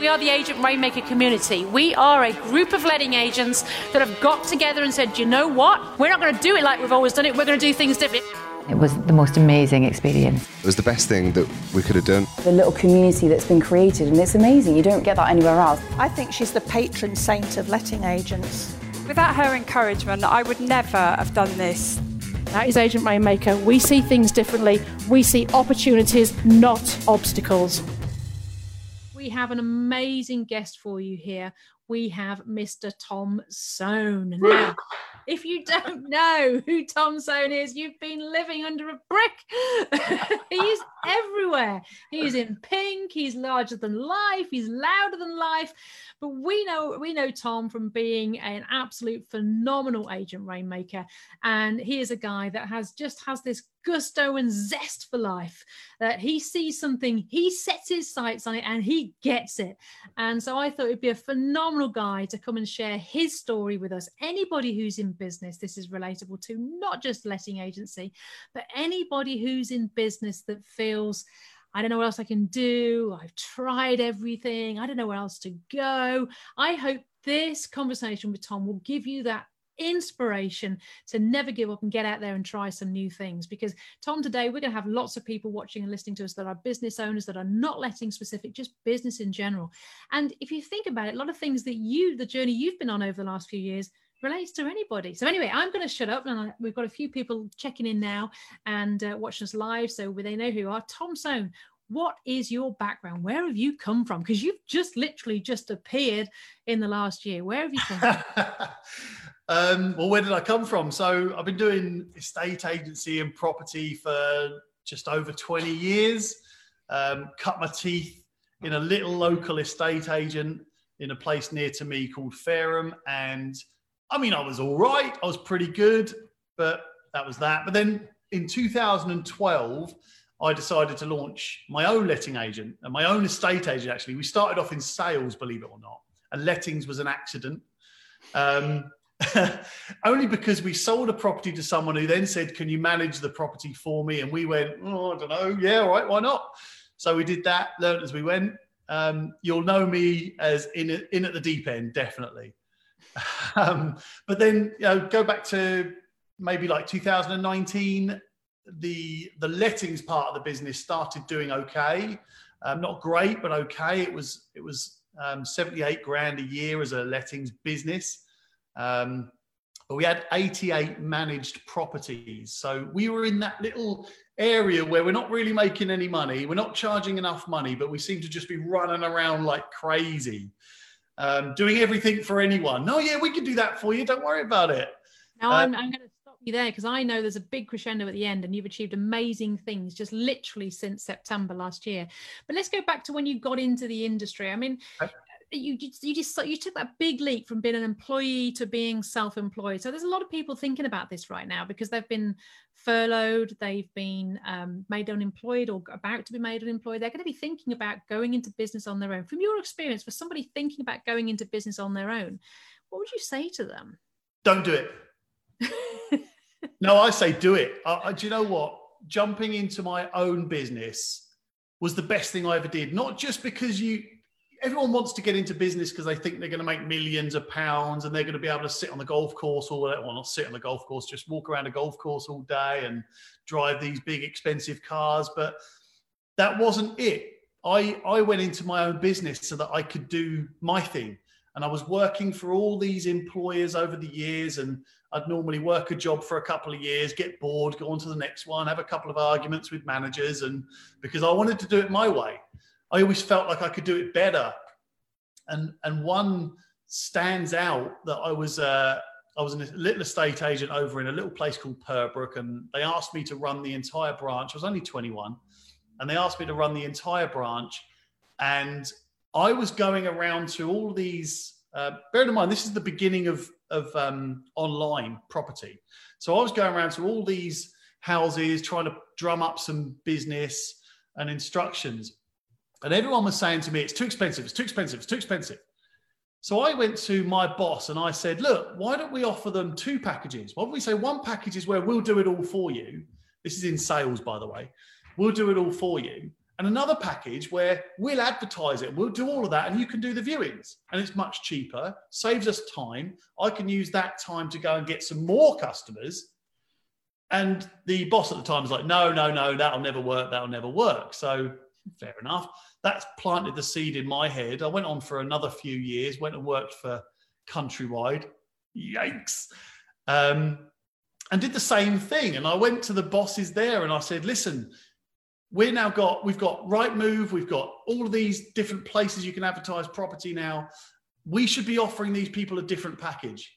We are the Agent Rainmaker community. We are a group of letting agents that have got together and said, you know what? We're not going to do it like we've always done it. We're going to do things differently. It was the most amazing experience. It was the best thing that we could have done. The little community that's been created, and it's amazing. You don't get that anywhere else. I think she's the patron saint of letting agents. Without her encouragement, I would never have done this. That is Agent Rainmaker. We see things differently. We see opportunities, not obstacles. We have an amazing guest for you here. We have Mr. Tom Soane. Now, if you don't know who Tom Soane is, you've been living under a brick. He is everywhere. He is in pink. He's larger than life. He's louder than life. But we know Tom from being an absolute phenomenal Agent Rainmaker. And he is a guy that has this gusto and zest for life, that he sees something, he sets his sights on it, and he gets it. And so I thought it'd be a phenomenal guy to come and share his story with us. Anybody who's in business, this is relatable to, not just letting agency, but anybody who's in business that feels, I don't know what else I can do. I've tried everything. I don't know where else to go. I hope this conversation with Tom will give you that inspiration to never give up and get out there and try some new things. Because Tom, today we're going to have lots of people watching and listening to us that are business owners, that are not letting specific, just business in general. And if you think about it, a lot of things that the journey you've been on over the last few years relates to anybody. So anyway, I'm going to shut up, and we've got a few people checking in now and watching us live, so they know who you are. Tom Soane, what is your background? Where have you come from? Because you've just literally just appeared in the last year. Where have you come from? Well, where did I come from? So I've been doing estate agency and property for just over 20 years. Cut my teeth in a little local estate agent in a place near to me called Fareham. And I mean, I was all right. I was pretty good, but that was that. But then in 2012, I decided to launch my own letting agent and my own estate agent, actually. We started off in sales, believe it or not, and lettings was an accident. Only because we sold a property to someone who then said, can you manage the property for me? And we went, oh, I don't know. Yeah, all right, why not? So we did that, learned as we went. You'll know me as in at the deep end, definitely. But then, you know, go back to maybe like 2019, the lettings part of the business started doing okay. Not great, but okay. It was 78 grand a year as a lettings business. But we had 88 managed properties. So we were in that little area where we're not really making any money. We're not charging enough money, but we seem to just be running around like crazy, doing everything for anyone. Oh, yeah, we can do that for you. Don't worry about it. Now I'm going to stop you there, because I know there's a big crescendo at the end, and you've achieved amazing things just literally since September last year. But let's go back to when you got into the industry. I mean... You took that big leap from being an employee to being self-employed. So there's a lot of people thinking about this right now, because they've been furloughed, they've been made unemployed or about to be made unemployed. They're going to be thinking about going into business on their own. From your experience, for somebody thinking about going into business on their own, what would you say to them? Don't do it. No, I say do it. Do you know what? Jumping into my own business was the best thing I ever did. Not just because everyone wants to get into business because they think they're going to make millions of pounds and they're going to be able to sit on the golf course all day. Well, not sit on the golf course, just walk around a golf course all day and drive these big expensive cars. But that wasn't it. I went into my own business so that I could do my thing. And I was working for all these employers over the years, and I'd normally work a job for a couple of years, get bored, go on to the next one, have a couple of arguments with managers, and because I wanted to do it my way. I always felt like I could do it better. And one stands out that I was a little estate agent over in a little place called Purbrook, and they asked me to run the entire branch. I was only 21, and they asked me to run the entire branch. And I was going around to all these, bear in mind, this is the beginning of online property. So I was going around to all these houses, trying to drum up some business and instructions. And everyone was saying to me, it's too expensive, it's too expensive, it's too expensive. So I went to my boss and I said, look, why don't we offer them two packages? Why don't we say one package is where we'll do it all for you? This is in sales, by the way. We'll do it all for you. and another package where we'll advertise it, we'll do all of that, and you can do the viewings. And it's much cheaper, saves us time. I can use that time to go and get some more customers. And the boss at the time was like, no, no, no, that'll never work, that'll never work. So fair enough. That's planted the seed in my head. I went on for another few years, went and worked for Countrywide. Yikes. And did the same thing. And I went to the bosses there and I said, listen, we've got Rightmove, we've got all of these different places you can advertise property now. We should be offering these people a different package.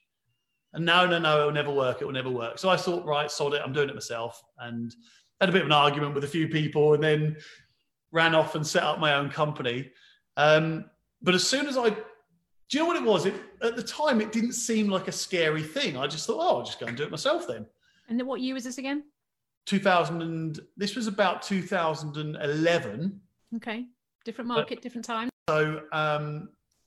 And no, no, no, it'll never work. It will never work. So I thought, right, sod it. I'm doing it myself. And had a bit of an argument with a few people and then ran off and set up my own company. But as soon as do you know what it was? At the time, it didn't seem like a scary thing. I just thought, oh, I'll just go and do it myself then. And then what year was this again? This was about 2011. Okay. Different market, different time. So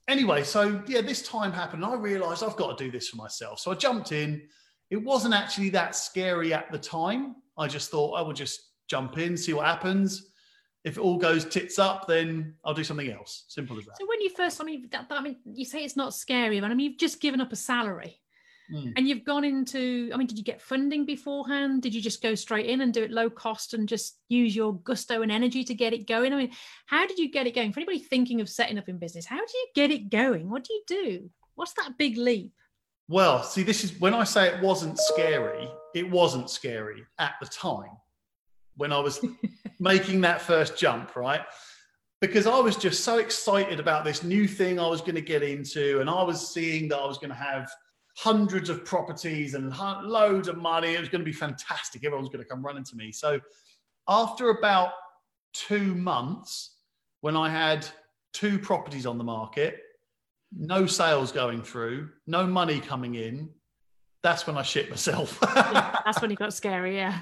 anyway, so yeah, this time happened. And I realized I've got to do this for myself. So I jumped in. It wasn't actually that scary at the time. I just thought I would just jump in, see what happens. If it all goes tits up, then I'll do something else. Simple as that. So when you first, you say it's not scary, but you've just given up a salary and you've gone into, did you get funding beforehand? Did you just go straight in and do it low cost and just use your gusto and energy to get it going? How did you get it going? For anybody thinking of setting up in business, how do you get it going? What do you do? What's that big leap? Well, see, this is when I say it wasn't scary at the time. When I was making that first jump, right? Because I was just so excited about this new thing I was going to get into. And I was seeing that I was going to have hundreds of properties and loads of money. It was going to be fantastic. Everyone's going to come running to me. So after about 2 months, when I had 2 properties on the market, no sales going through, no money coming in, that's when I shit myself. Yeah, that's when it got scary, yeah.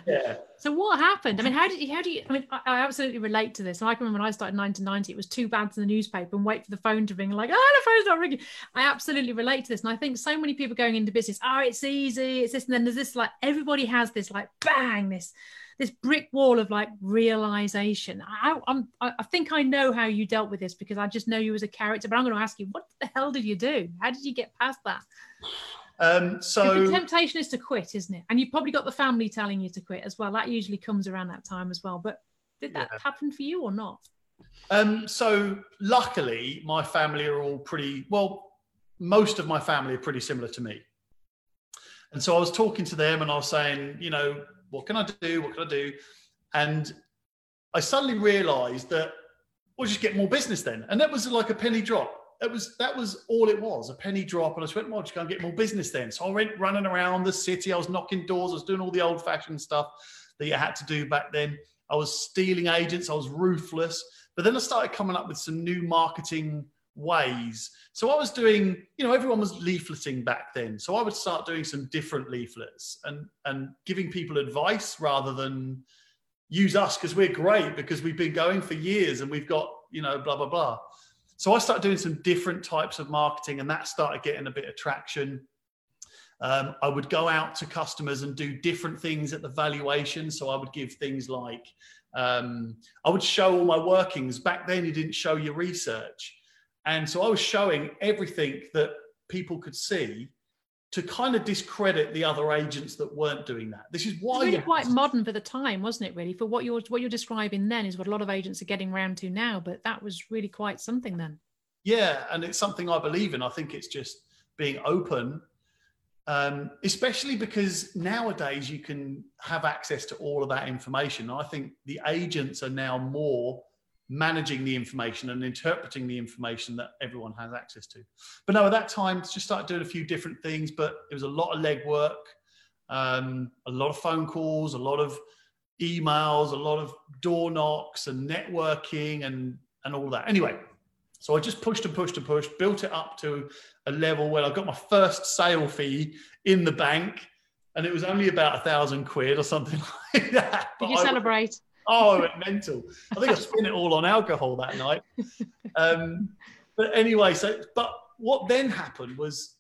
So what happened? I absolutely relate to this. And I can remember when I started 9 to 90, it was too bad to the newspaper and wait for the phone to ring. Like, the phone's not ringing. I absolutely relate to this. And I think so many people going into business, it's easy, it's this. And then there's this, like, everybody has this, like, bang, this brick wall of, like, realization. I think I know how you dealt with this because I just know you as a character, but I'm going to ask you, what the hell did you do? How did you get past that? So the temptation is to quit, isn't it? And you've probably got the family telling you to quit as well. That usually comes around that time as well. But did that happen for you or not? So luckily, my family are all most of my family are pretty similar to me. And so I was talking to them and I was saying, what can I do? What can I do? And I suddenly realized that we'll just get more business then. And that was like a penny drop. That was all it was, a penny drop. And I just went, well, I'll just go and get more business then. So I went running around the city. I was knocking doors. I was doing all the old fashioned stuff that you had to do back then. I was stealing agents. I was ruthless. But then I started coming up with some new marketing ways. So I was doing, everyone was leafleting back then. So I would start doing some different leaflets and giving people advice rather than use us because we're great, because we've been going for years and we've got, blah, blah, blah. So I started doing some different types of marketing and that started getting a bit of traction. I would go out to customers and do different things at the valuation. So I would give things like, I would show all my workings. Back then, you didn't show your research. And so I was showing everything that people could see to kind of discredit the other agents that weren't doing that. This is why it's really quite modern for the time, wasn't it, really? For what you're describing then is what a lot of agents are getting round to now, but that was really quite something then. Yeah, and it's something I believe in. I think it's just being open, especially because nowadays you can have access to all of that information. I think the agents are now more managing the information and interpreting the information that everyone has access to. But no, at that time, just started doing a few different things, but it was a lot of legwork, a lot of phone calls, a lot of emails, a lot of door knocks and networking and all that. Anyway, so I just pushed and pushed and pushed, built it up to a level where I got my first sale fee in the bank and it was only about £1,000 or something like that. But did you celebrate? Oh, I went mental. I think I spent it all on alcohol that night. But anyway, but what then happened was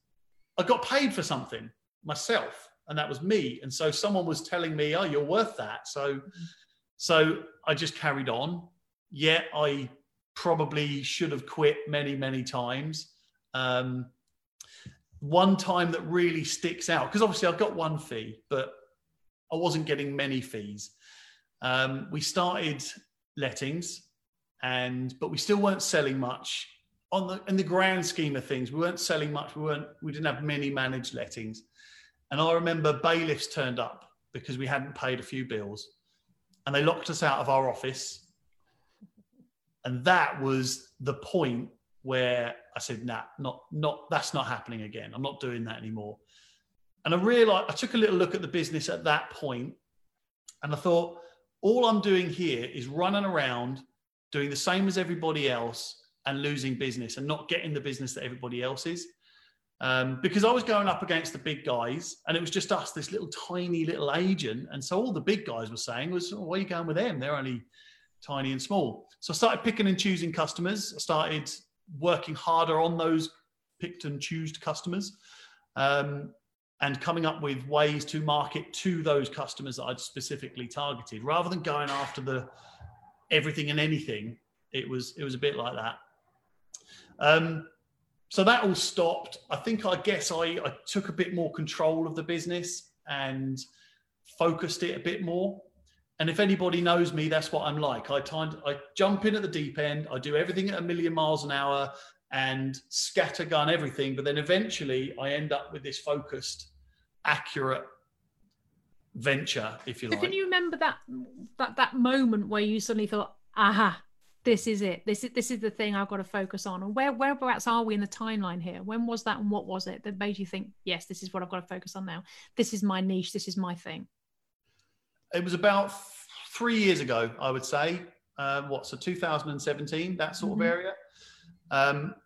I got paid for something myself, and that was me. And so someone was telling me, oh, you're worth that. So I just carried on, yeah, I probably should have quit many, many times. One time that really sticks out, because obviously I got one fee, but I wasn't getting many fees. We started lettings, but we still weren't selling much. In the grand scheme of things, we weren't selling much. We didn't have many managed lettings. And I remember bailiffs turned up because we hadn't paid a few bills, and they locked us out of our office. And that was the point where I said, nah, that's not happening again. I'm not doing that anymore. And I realized, I took a little look at the business at that point, and I thought, all I'm doing here is running around doing the same as everybody else and losing business and not getting the business that everybody else is. Because I was going up against the big guys, and it was just us, this little tiny little agent. And so all the big guys were saying was, oh, why are you going with them? They're only tiny and small. So I started picking and choosing customers. I started working harder on those picked and choosed customers, and coming up with ways to market to those customers that I'd specifically targeted, rather than going after the everything and anything. It was a bit like that. So that all stopped. I guess I took a bit more control of the business and focused it a bit more. And if anybody knows me, that's what I'm like. I jump in at the deep end. I do everything at 1,000,000 miles an hour and scattergun everything. But then eventually I end up with this focused, accurate venture, if you like. So can you remember that moment where you suddenly thought, aha, this is it. This is the thing I've got to focus on. And whereabouts are we in the timeline here? When was that, and what was it that made you think, yes, this is what I've got to focus on now. This is my niche. This is my thing. It was about 3 years ago, I would say. 2017, that sort of area.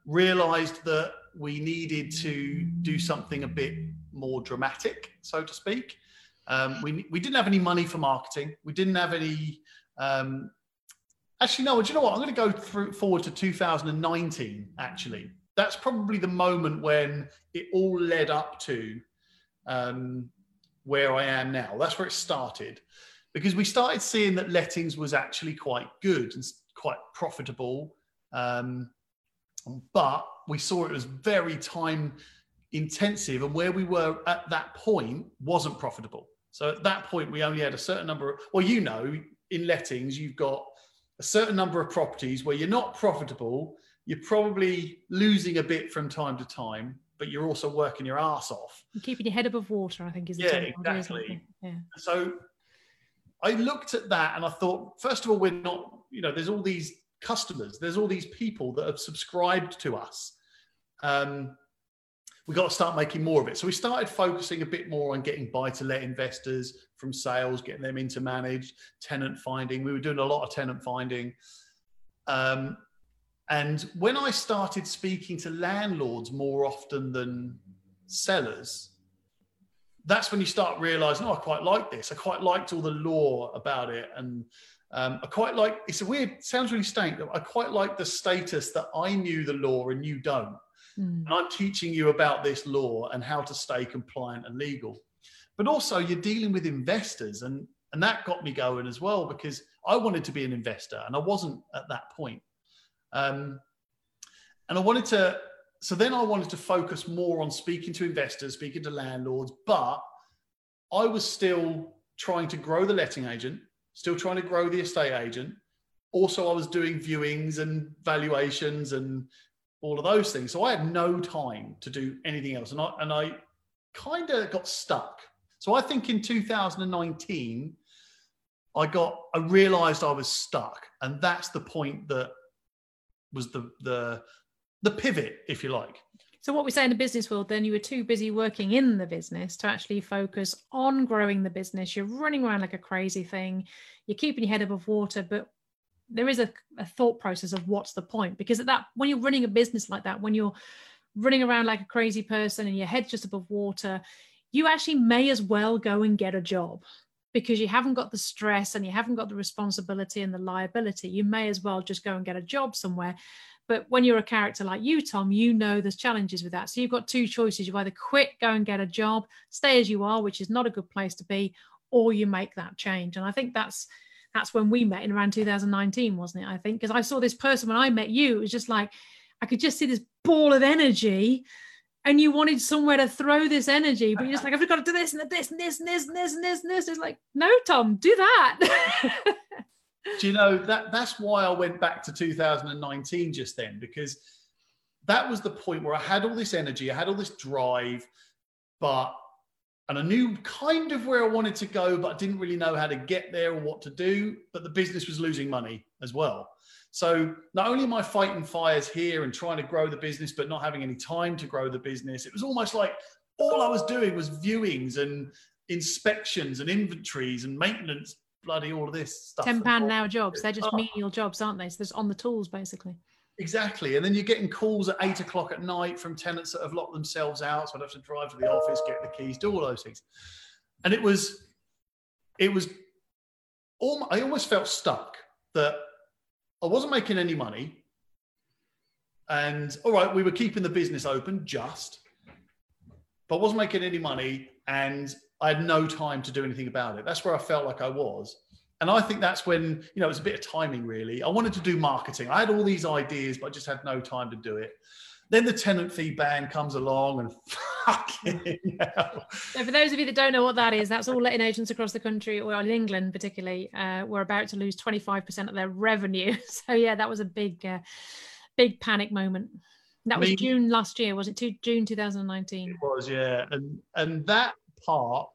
Realised that we needed to do something a bit more dramatic, so to speak. We didn't have any money for marketing. We didn't have any... Actually, no, do you know what? I'm going to go forward to 2019, actually. That's probably the moment when it all led up to where I am now. That's where it started, because we started seeing that lettings was actually quite good and quite profitable. But we saw it was very time intensive, and where we were at that point wasn't profitable. So at that point, we only had a certain number of, well, you know, in lettings, you've got a certain number of properties where you're not profitable, you're probably losing a bit from time to time, but you're also working your ass off. You're keeping your head above water, I think, is the term. Exactly. Yeah. So I looked at that and I thought, first of all, we're not, you know, there's all these customers, there's all these people that have subscribed to us. We've got to start making more of it. So we started focusing a bit more on getting buy-to-let investors from sales, getting them into managed, tenant finding. We were doing a lot of tenant finding. And when I started speaking to landlords more often than sellers, that's when you start realizing, oh, I quite like this. I quite liked all the lore about it. And I quite like, it's a weird, sounds really strange, I quite like the status that I knew the law and you don't. And I'm teaching you about this law and how to stay compliant and legal. But also you're dealing with investors, and that got me going as well, because I wanted to be an investor and I wasn't at that point. So then I wanted to focus more on speaking to investors, speaking to landlords, but I was still trying to grow the letting agent, still trying to grow the estate agent. Also, I was doing viewings and valuations and all of those things. So I had no time to do anything else. And I kind of got stuck. So I think in 2019, I realized I was stuck. And that's the point that was the pivot, if you like. So what we say in the business world, then you were too busy working in the business to actually focus on growing the business. You're running around like a crazy thing. You're keeping your head above water, but there is a thought process of what's the point, because when you're running a business like that, when you're running around like a crazy person and your head's just above water, you actually may as well go and get a job, because you haven't got the stress and you haven't got the responsibility and the liability. You may as well just go and get a job somewhere. But when you're a character like you, Tom, you know there's challenges with that. So you've got two choices. You either quit, go and get a job, stay as you are, which is not a good place to be, or you make that change. And I think that's that's when we met in around 2019, wasn't it? I think, because I saw this person when I met you, it was just like, I could just see this ball of energy and you wanted somewhere to throw this energy, but you're just like, I've got to do this and this and this and this and this and this and this. It's like, no, Tom, do that. Do you know, that's why I went back to 2019 just then, because that was the point where I had all this energy, I had all this drive, and I knew kind of where I wanted to go, but I didn't really know how to get there or what to do. But the business was losing money as well. So not only am I fighting fires here and trying to grow the business, but not having any time to grow the business. It was almost like all I was doing was viewings and inspections and inventories and maintenance, bloody all of this stuff. £10 an hour jobs. They're just menial jobs, aren't they? So there's on the tools, basically. Exactly. And then you're getting calls at 8 o'clock at night from tenants that have locked themselves out. So I'd have to drive to the office, get the keys, do all those things. And I almost felt stuck that I wasn't making any money. And all right, we were keeping the business open but I wasn't making any money and I had no time to do anything about it. That's where I felt like I was. And I think that's when, you know, it was a bit of timing, really. I wanted to do marketing. I had all these ideas, but I just had no time to do it. Then the tenant fee ban comes along and fucking hell. So for those of you that don't know what that is, that's all letting agents across the country, or in England particularly, were about to lose 25% of their revenue. So yeah, that was a big, big panic moment. That was June last year, was it? June 2019. It was, yeah. And that part,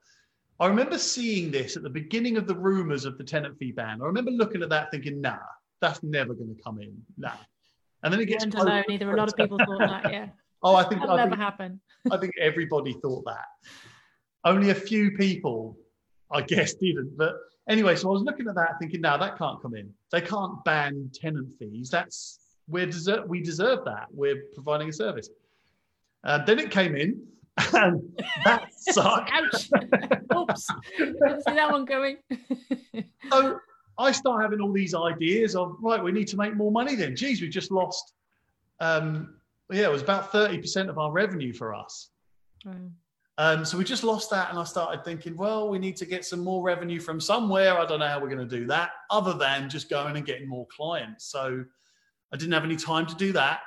I remember seeing this at the beginning of the rumours of the tenant fee ban. I remember looking at that thinking, nah, that's never going to come in. Nah. And then it gets... There were a lot of people thought that, yeah. Oh, I think... That'll never happen. I think everybody thought that. Only a few people, I guess, didn't. But anyway, so I was looking at that thinking, nah, that can't come in. They can't ban tenant fees. We deserve that. We're providing a service. Then it came in. And that sucked. Ouch. Oops. Didn't see that one going. So I start having all these ideas of, right, we need to make more money then. Geez, we just lost, it was about 30% of our revenue for us. Mm. So we just lost that. And I started thinking, well, we need to get some more revenue from somewhere. I don't know how we're going to do that other than just going and getting more clients. So I didn't have any time to do that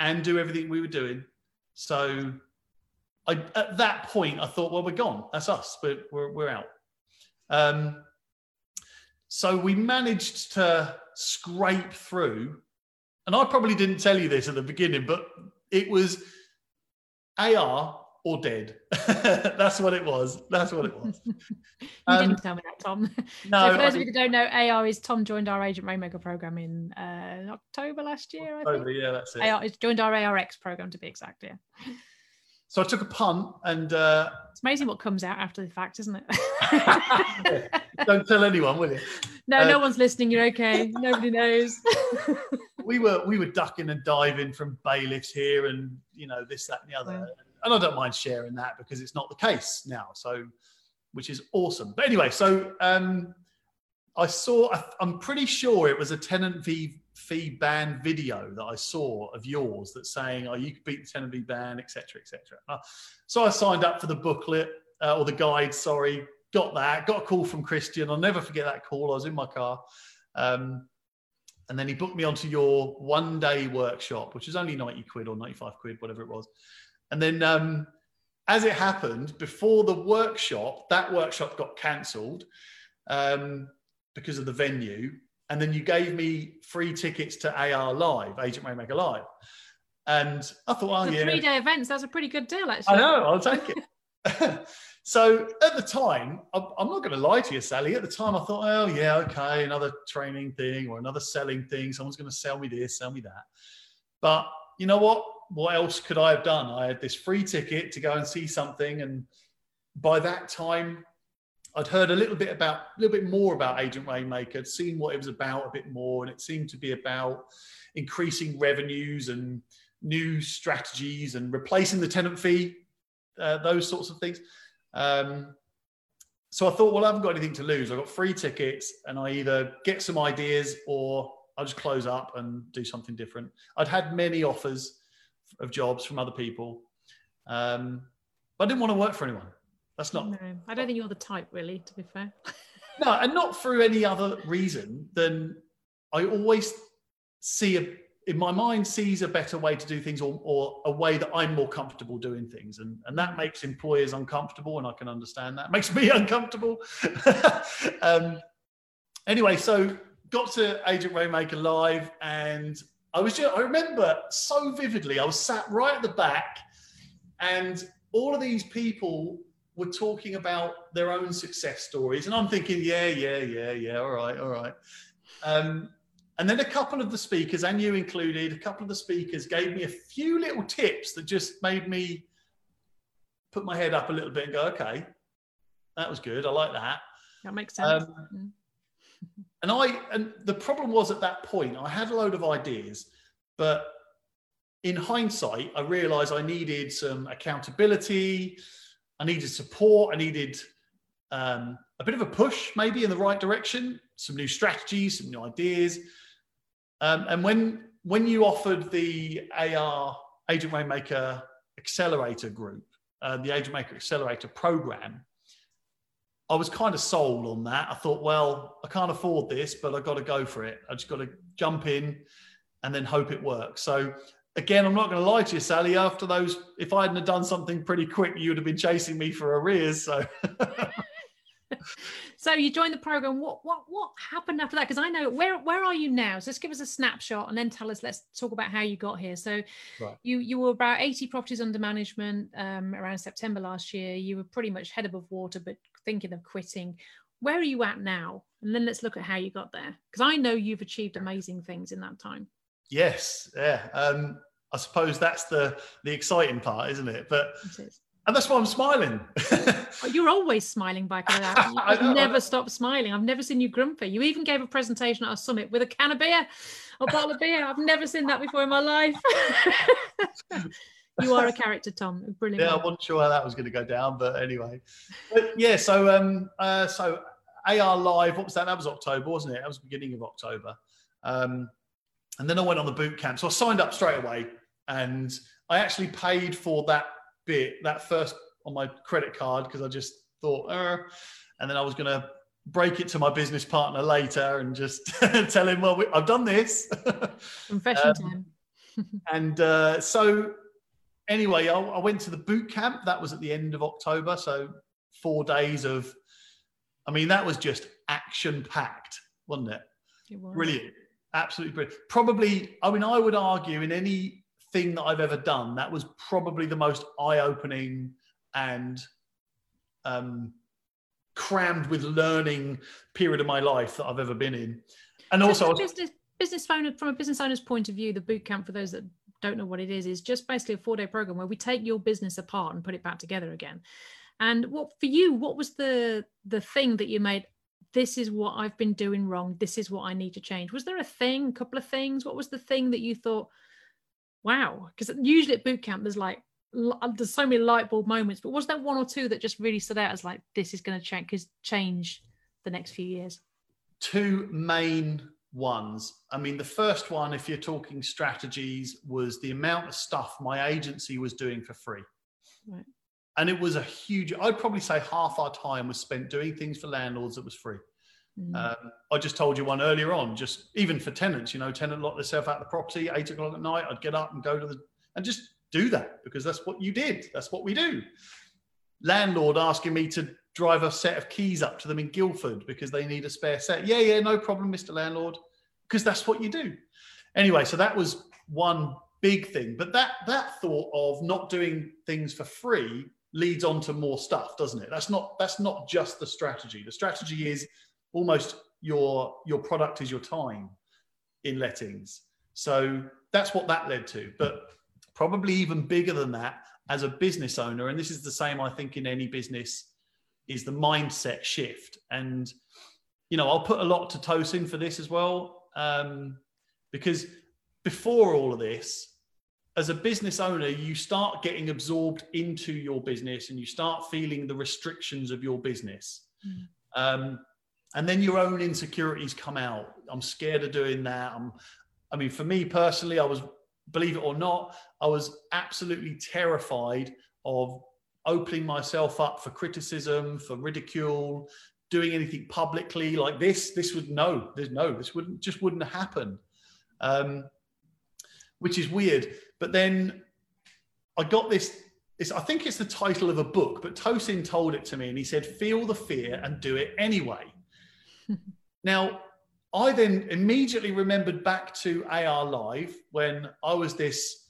and do everything we were doing. So... at that point, I thought, well, we're gone. That's us. We're out. So we managed to scrape through. And I probably didn't tell you this at the beginning, but it was AR or dead. That's what it was. You didn't tell me that, Tom. No. So for those of you that don't know, AR is Tom joined our Agent Rainmaker program in October last year, I think. Yeah, that's it. AR joined our ARX program, to be exact, yeah. So I took a punt and... it's amazing what comes out after the fact, isn't it? Don't tell anyone, will you? No, no one's listening. You're okay. Nobody knows. we were ducking and diving from bailiffs here and, you know, this, that, and the other. Yeah. And I don't mind sharing that because it's not the case now, so, which is awesome. But anyway, so I'm pretty sure it was a tenant fee ban video that I saw of yours that's saying, oh, you could beat the tenant fee ban, etc., etc. So I signed up for the booklet or the guide, sorry, got a call from Christian. I'll never forget that call. I was in my car. And then he booked me onto your one-day workshop, which was only 90 quid or 95 quid, whatever it was. And then as it happened, before the workshop, that workshop got cancelled because of the venue. And then you gave me free tickets to AR Live, Agent Rainmaker Live. And I thought, oh, yeah. 3-day events, that's a pretty good deal, actually. I know, I'll take it. So at the time, I'm not going to lie to you, Sally. At the time, I thought, oh, yeah, okay, another training thing or another selling thing. Someone's going to sell me this, sell me that. But you know what? What else could I have done? I had this free ticket to go and see something. And by that time... I'd heard a little bit more about Agent Rainmaker, I'd seen what it was about a bit more, and it seemed to be about increasing revenues and new strategies and replacing the tenant fee, those sorts of things. So I thought, well, I haven't got anything to lose. I've got free tickets and I either get some ideas or I'll just close up and do something different. I'd had many offers of jobs from other people, but I didn't want to work for anyone. That's not... No, I don't think you're the type, really, to be fair. No, and not through any other reason than I always see in my mind sees a better way to do things, or a way that I'm more comfortable doing things. And that makes employers uncomfortable, and I can understand that. It makes me uncomfortable. Anyway, so got to Agent Rainmaker Live, and I remember so vividly, I was sat right at the back, and all of these people were talking about their own success stories. And I'm thinking, yeah, all right. And then a couple of the speakers, and you included, gave me a few little tips that just made me put my head up a little bit and go, okay, that was good. I like that. That makes sense. And the problem was, at that point, I had a load of ideas, but in hindsight, I realized I needed some accountability. I needed support. I needed a bit of a push, maybe in the right direction, some new strategies, some new ideas. And when you offered the Agent Rainmaker Accelerator group, the Agent Rainmaker Accelerator program, I was kind of sold on that. I thought, well, I can't afford this, but I've got to go for it. I just got to jump in and then hope it works. So again, I'm not going to lie to you, Sally, after those, if I hadn't have done something pretty quick, you would have been chasing me for arrears. So so you joined the program. What happened after that? Because I know, where are you now? So just give us a snapshot and then tell us, let's talk about how you got here. So right. you were about 80 properties under management around September last year. You were pretty much head above water, but thinking of quitting. Where are you at now? And then let's look at how you got there, because I know you've achieved amazing things in that time. Yes, yeah. I suppose that's the exciting part, isn't it? But and that's why I'm smiling. You're always smiling, by that. I've never stopped smiling. I've never seen you grumpy. You even gave a presentation at our summit with a can of beer, a bottle of beer. I've never seen that before in my life. You are a character, Tom. Brilliant. Yeah, I wasn't sure how that was going to go down, but anyway. But yeah, so AR Live. What was that? That was October, wasn't it? That was the beginning of October. And then I went on the boot camp. So I signed up straight away, and I actually paid for that bit, that first, on my credit card, because I just thought, and then I was going to break it to my business partner later and just tell him, well, I've done this. Confession time. And so anyway, I went to the boot camp. That was at the end of October. So 4 days of, that was just action packed, wasn't it? It was. Brilliant. Absolutely brilliant. Probably, I would argue, in anything that I've ever done, that was probably the most eye-opening and crammed with learning period of my life that I've ever been in. And also, from a business owner's point of view, the boot camp, for those that don't know what it is just basically a 4-day program where we take your business apart and put it back together again. And what was the thing that you made? This is what I've been doing wrong. This is what I need to change. Was there a thing, a couple of things? What was the thing that you thought, wow? Because usually at boot camp, there's so many light bulb moments, but was there one or two that just really stood out as this is going to change the next few years? Two main ones. The first one, if you're talking strategies, was the amount of stuff my agency was doing for free. Right. And it was I'd probably say half our time was spent doing things for landlords that was free. Mm. I just told you one earlier on, just even for tenants, tenant locked themselves out of the property, 8 o'clock at night, I'd get up and go and just do that, because that's what you did. That's what we do. Landlord asking me to drive a set of keys up to them in Guildford because they need a spare set. Yeah, no problem, Mr. Landlord, because that's what you do. Anyway, so that was one big thing. But that thought of not doing things for free leads on to more stuff, doesn't it? That's not just the strategy. The strategy is almost your product is your time in lettings. So that's what that led to. But probably even bigger than that, as a business owner, and this is the same, I think, in any business, is the mindset shift. And, I'll put a lot to Tosin for this as well, because before all of this, as a business owner, you start getting absorbed into your business and you start feeling the restrictions of your business. Mm. And then your own insecurities come out. I'm scared of doing that. For me personally, I was, believe it or not, I was absolutely terrified of opening myself up for criticism, for ridicule, doing anything publicly like this, this wouldn't wouldn't happen, which is weird. But then I got this. I think it's the title of a book, but Tosin told it to me and he said, "Feel the fear and do it anyway." Now, I then immediately remembered back to AR Live when I was this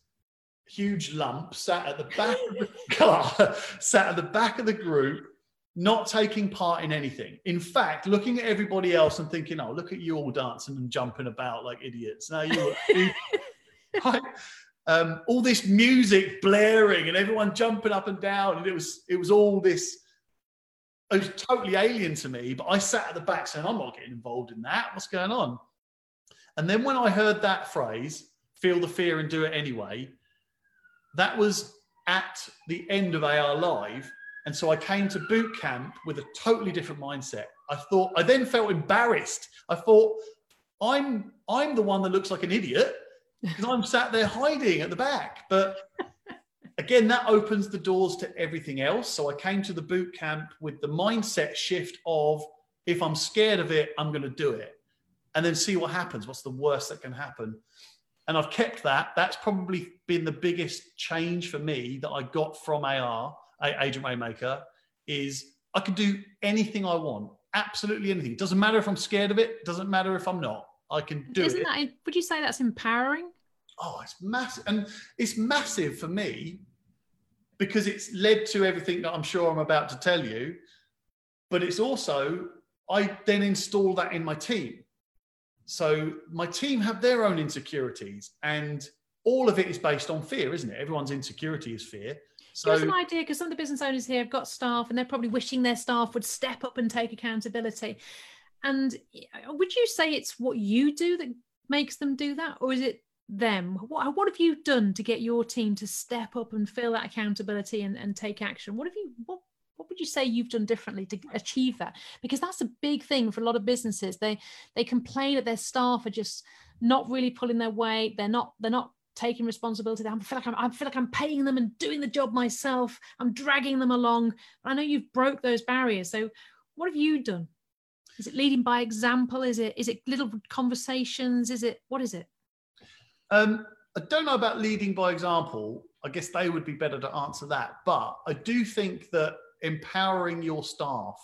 huge lump sat at the back of the car, sat at the back of the group, not taking part in anything. In fact, looking at everybody else and thinking, "Oh, look at you all dancing and jumping about like idiots. Now you right? All this music blaring and everyone jumping up and down," and it was all this. It was totally alien to me, but I sat at the back saying, "I'm not getting involved in that. What's going on?" And then when I heard that phrase, "Feel the fear and do it anyway," that was at the end of AR Live. And so I came to boot camp with a totally different mindset. I then felt embarrassed. I thought, I'm the one that looks like an idiot because I'm sat there hiding at the back. But again, that opens the doors to everything else. So I came to the boot camp with the mindset shift of, if I'm scared of it, I'm going to do it and then see what happens. What's the worst that can happen? And I've kept that. That's probably been the biggest change for me that I got from Agent Rainmaker, is I can do anything I want, absolutely anything. It doesn't matter if I'm scared of it. It doesn't matter if I'm not. I can do it. Would you say that's empowering? Oh, it's massive. And it's massive for me because it's led to everything that I'm sure I'm about to tell you. But it's also, I then install that in my team. So my team have their own insecurities, and all of it is based on fear, isn't it? Everyone's insecurity is fear. So give us an idea, because some of the business owners here have got staff and they're probably wishing their staff would step up and take accountability. And would you say it's what you do that makes them do that, or is it them? What have you done to get your team to step up and feel that accountability and take action? What would you say you've done differently to achieve that? Because that's a big thing for a lot of businesses. They complain that their staff are just not really pulling their weight. They're not taking responsibility. I feel like I'm paying them and doing the job myself. I'm dragging them along. I know you've broke those barriers. So what have you done? Is it leading by example? Is it little conversations? What is it? I don't know about leading by example. I guess they would be better to answer that. But I do think that empowering your staff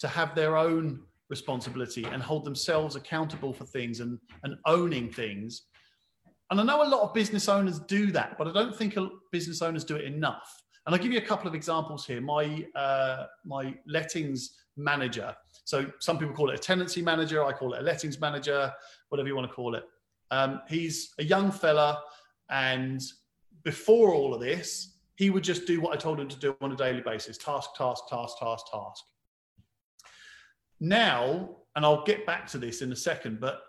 to have their own responsibility and hold themselves accountable for things and owning things. And I know a lot of business owners do that, but I don't think business owners do it enough. And I'll give you a couple of examples here. My lettings manager. So some people call it a tenancy manager. I call it a lettings manager, whatever you want to call it. He's a young fella. And before all of this, he would just do what I told him to do on a daily basis. Task, task, task, task, task. Now, and I'll get back to this in a second, but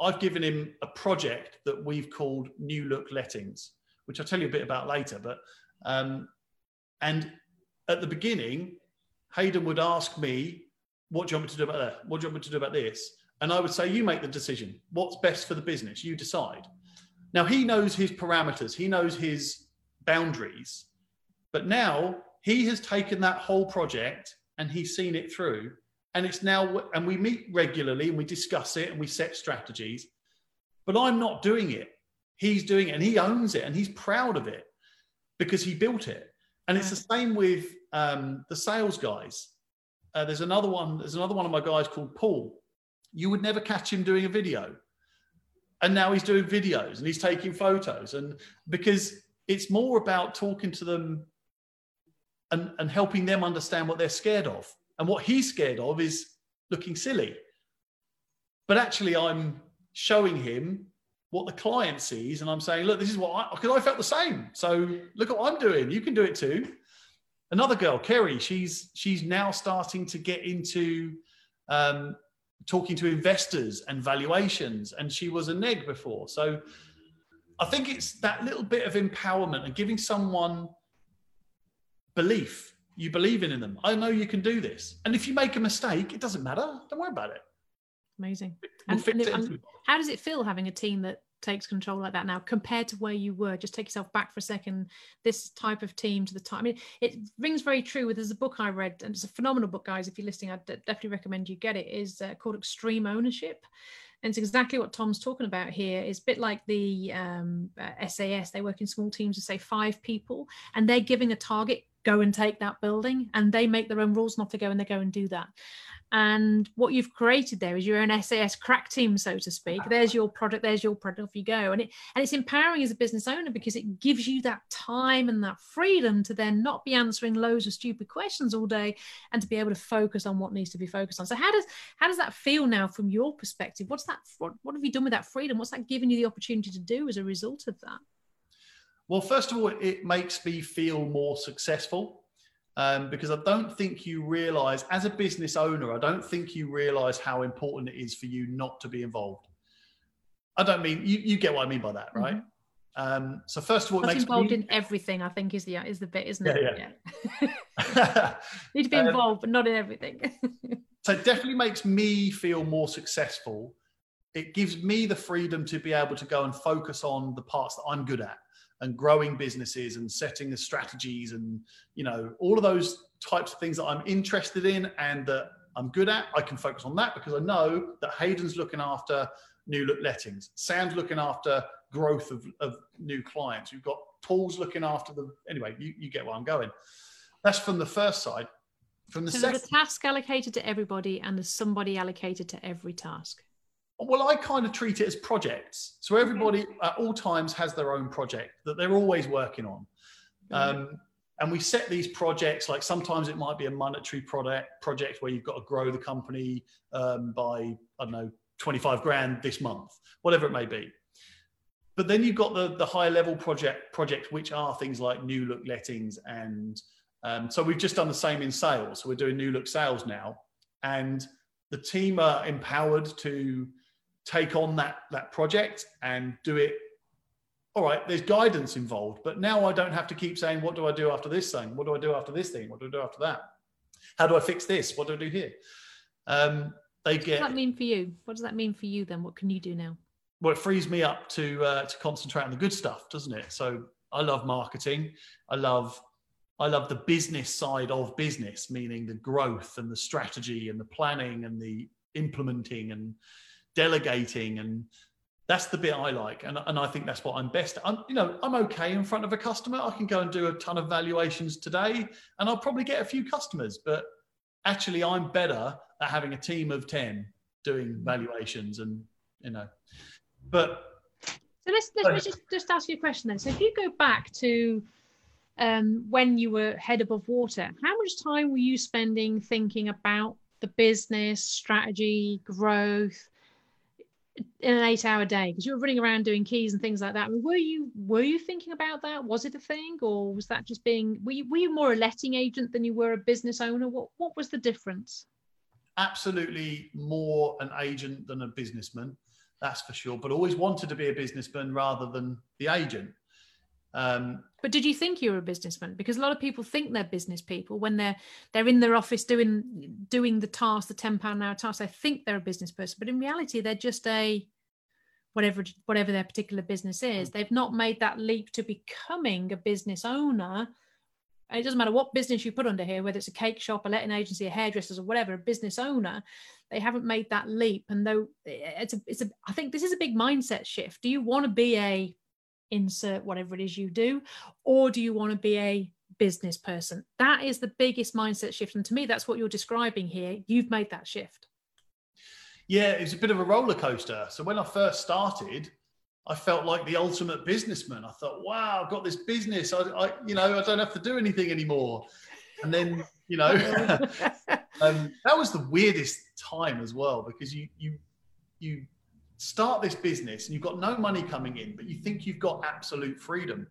I've given him a project that we've called New Look Lettings, which I'll tell you a bit about later. But and at the beginning, Hayden would ask me, "What do you want me to do about that? What do you want me to do about this?" And I would say, "You make the decision. What's best for the business? You decide." Now, he knows his parameters. He knows his boundaries. But now he has taken that whole project and he's seen it through. And it's now, and we meet regularly and we discuss it and we set strategies, but I'm not doing it. He's doing it and he owns it and he's proud of it because he built it. And it's the same with the sales guys. There's another one of my guys called Paul. You would never catch him doing a video. And now he's doing videos and he's taking photos, and because it's more about talking to them and helping them understand what they're scared of. And what he's scared of is looking silly. But actually, I'm showing him what the client sees. And I'm saying, look, this is what because I felt the same. So look at what I'm doing. You can do it too. Another girl, Kerry, she's now starting to get into talking to investors and valuations. And she was a neg before. So I think it's that little bit of empowerment and giving someone belief. You believe in them. I know you can do this. And if you make a mistake, it doesn't matter. Don't worry about it. Amazing. We'll fix it. How does it feel having a team that takes control like that now compared to where you were. Just take yourself back for a second, this type of team to the time. I mean, it rings very true with, there's a book I read, and it's a phenomenal book, guys. If you're listening, I'd definitely recommend you get it. It's called Extreme Ownership. And it's exactly what Tom's talking about here. It's a bit like the SAS. They work in small teams of, say, 5 people, and they're giving a target, go and take that building, and they make their own rules not to go, and they go and do that. And what you've created there is your own SAS crack team, so to speak. There's your product, off you go. And it's empowering as a business owner, because it gives you that time and that freedom to then not be answering loads of stupid questions all day, and to be able to focus on what needs to be focused on. So how does that feel now from your perspective? What's that? What have you done with that freedom? What's that given you the opportunity to do as a result of that? Well, first of all, it makes me feel more successful. Because I don't think you realize, as a business owner, I don't think you realize how important it is for you not to be involved. I don't mean, you get what I mean by that, right? Mm-hmm. So first of all, it makes involved me... in everything, I think is the bit, isn't it? Yeah. Need to be involved, but not in everything. So it definitely makes me feel more successful. It gives me the freedom to be able to go and focus on the parts that I'm good at, and growing businesses and setting the strategies and, you know, all of those types of things that I'm interested in and that I'm good at. I can focus on that because I know that Hayden's looking after New Look Lettings. Sam's looking after growth of new clients. We've got Paul's looking after them. Anyway, you get where I'm going. That's from the first side. From the second, there's a task allocated to everybody, and there's somebody allocated to every task. Well, I kind of treat it as projects. So everybody at all times has their own project that they're always working on. And we set these projects, like sometimes it might be a monetary project where you've got to grow the company by, I don't know, 25 grand this month, whatever it may be. But then you've got the high level projects, which are things like New Look Lettings. And so we've just done the same in sales. So we're doing New Look Sales now. And the team are empowered to take on that project and do it. All right, there's guidance involved, but now I don't have to keep saying, what do I do after this thing? What do I do after this thing? What do I do after that? How do I fix this? What do I do here? What does that mean for you? What does that mean for you then? What can you do now? Well, it frees me up to concentrate on the good stuff, doesn't it? So I love marketing. I love the business side of business, meaning the growth and the strategy and the planning and the implementing and delegating, and that's the bit I like, and I think that's what I'm best at. I'm okay in front of a customer. I can go and do a ton of valuations today, and I'll probably get a few customers, but actually I'm better at having a team of 10 doing valuations. And but so let's just ask you a question then. So if you go back to when you were head above water, how much time were you spending thinking about the business strategy, growth, in an 8-hour day, because you were running around doing keys and things like that? I mean, were you thinking about that? Was it a thing, or was that just being, were you more a letting agent than you were a business owner? What was the difference? Absolutely more an agent than a businessman, that's for sure, but always wanted to be a businessman rather than the agent. But did you think you were a businessman? Because a lot of people think they're business people when they're in their office doing the task, the £10 an hour task. They think they're a business person, but in reality, they're just a whatever their particular business is. They've not made that leap to becoming a business owner. And it doesn't matter what business you put under here, whether it's a cake shop, a letting agency, a hairdresser's, or whatever, a business owner, they haven't made that leap. And though it's a, I think this is a big mindset shift. Do you want to be a insert whatever it is you do, or do you want to be a business person? That is the biggest mindset shift, and to me that's what you're describing here. You've made that shift. Yeah, it's a bit of a roller coaster. So when I first started, I felt like the ultimate businessman. I thought, wow, I've got this business, I don't have to do anything anymore. And then that was the weirdest time as well, because you start this business and you've got no money coming in, but you think you've got absolute freedom.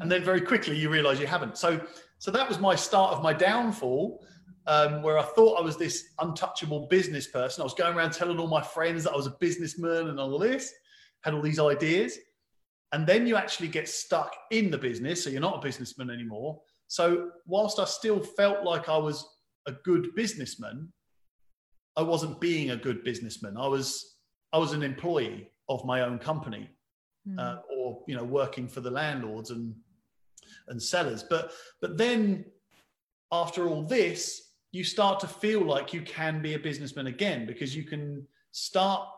And then very quickly you realize you haven't. So that was my start of my downfall, where I thought I was this untouchable business person. I was going around telling all my friends that I was a businessman and all this, had all these ideas. And then you actually get stuck in the business, so you're not a businessman anymore. So whilst I still felt like I was a good businessman, I wasn't being a good businessman. I was an employee of my own company, or working for the landlords and sellers. But then after all this, you start to feel like you can be a businessman again, because you can start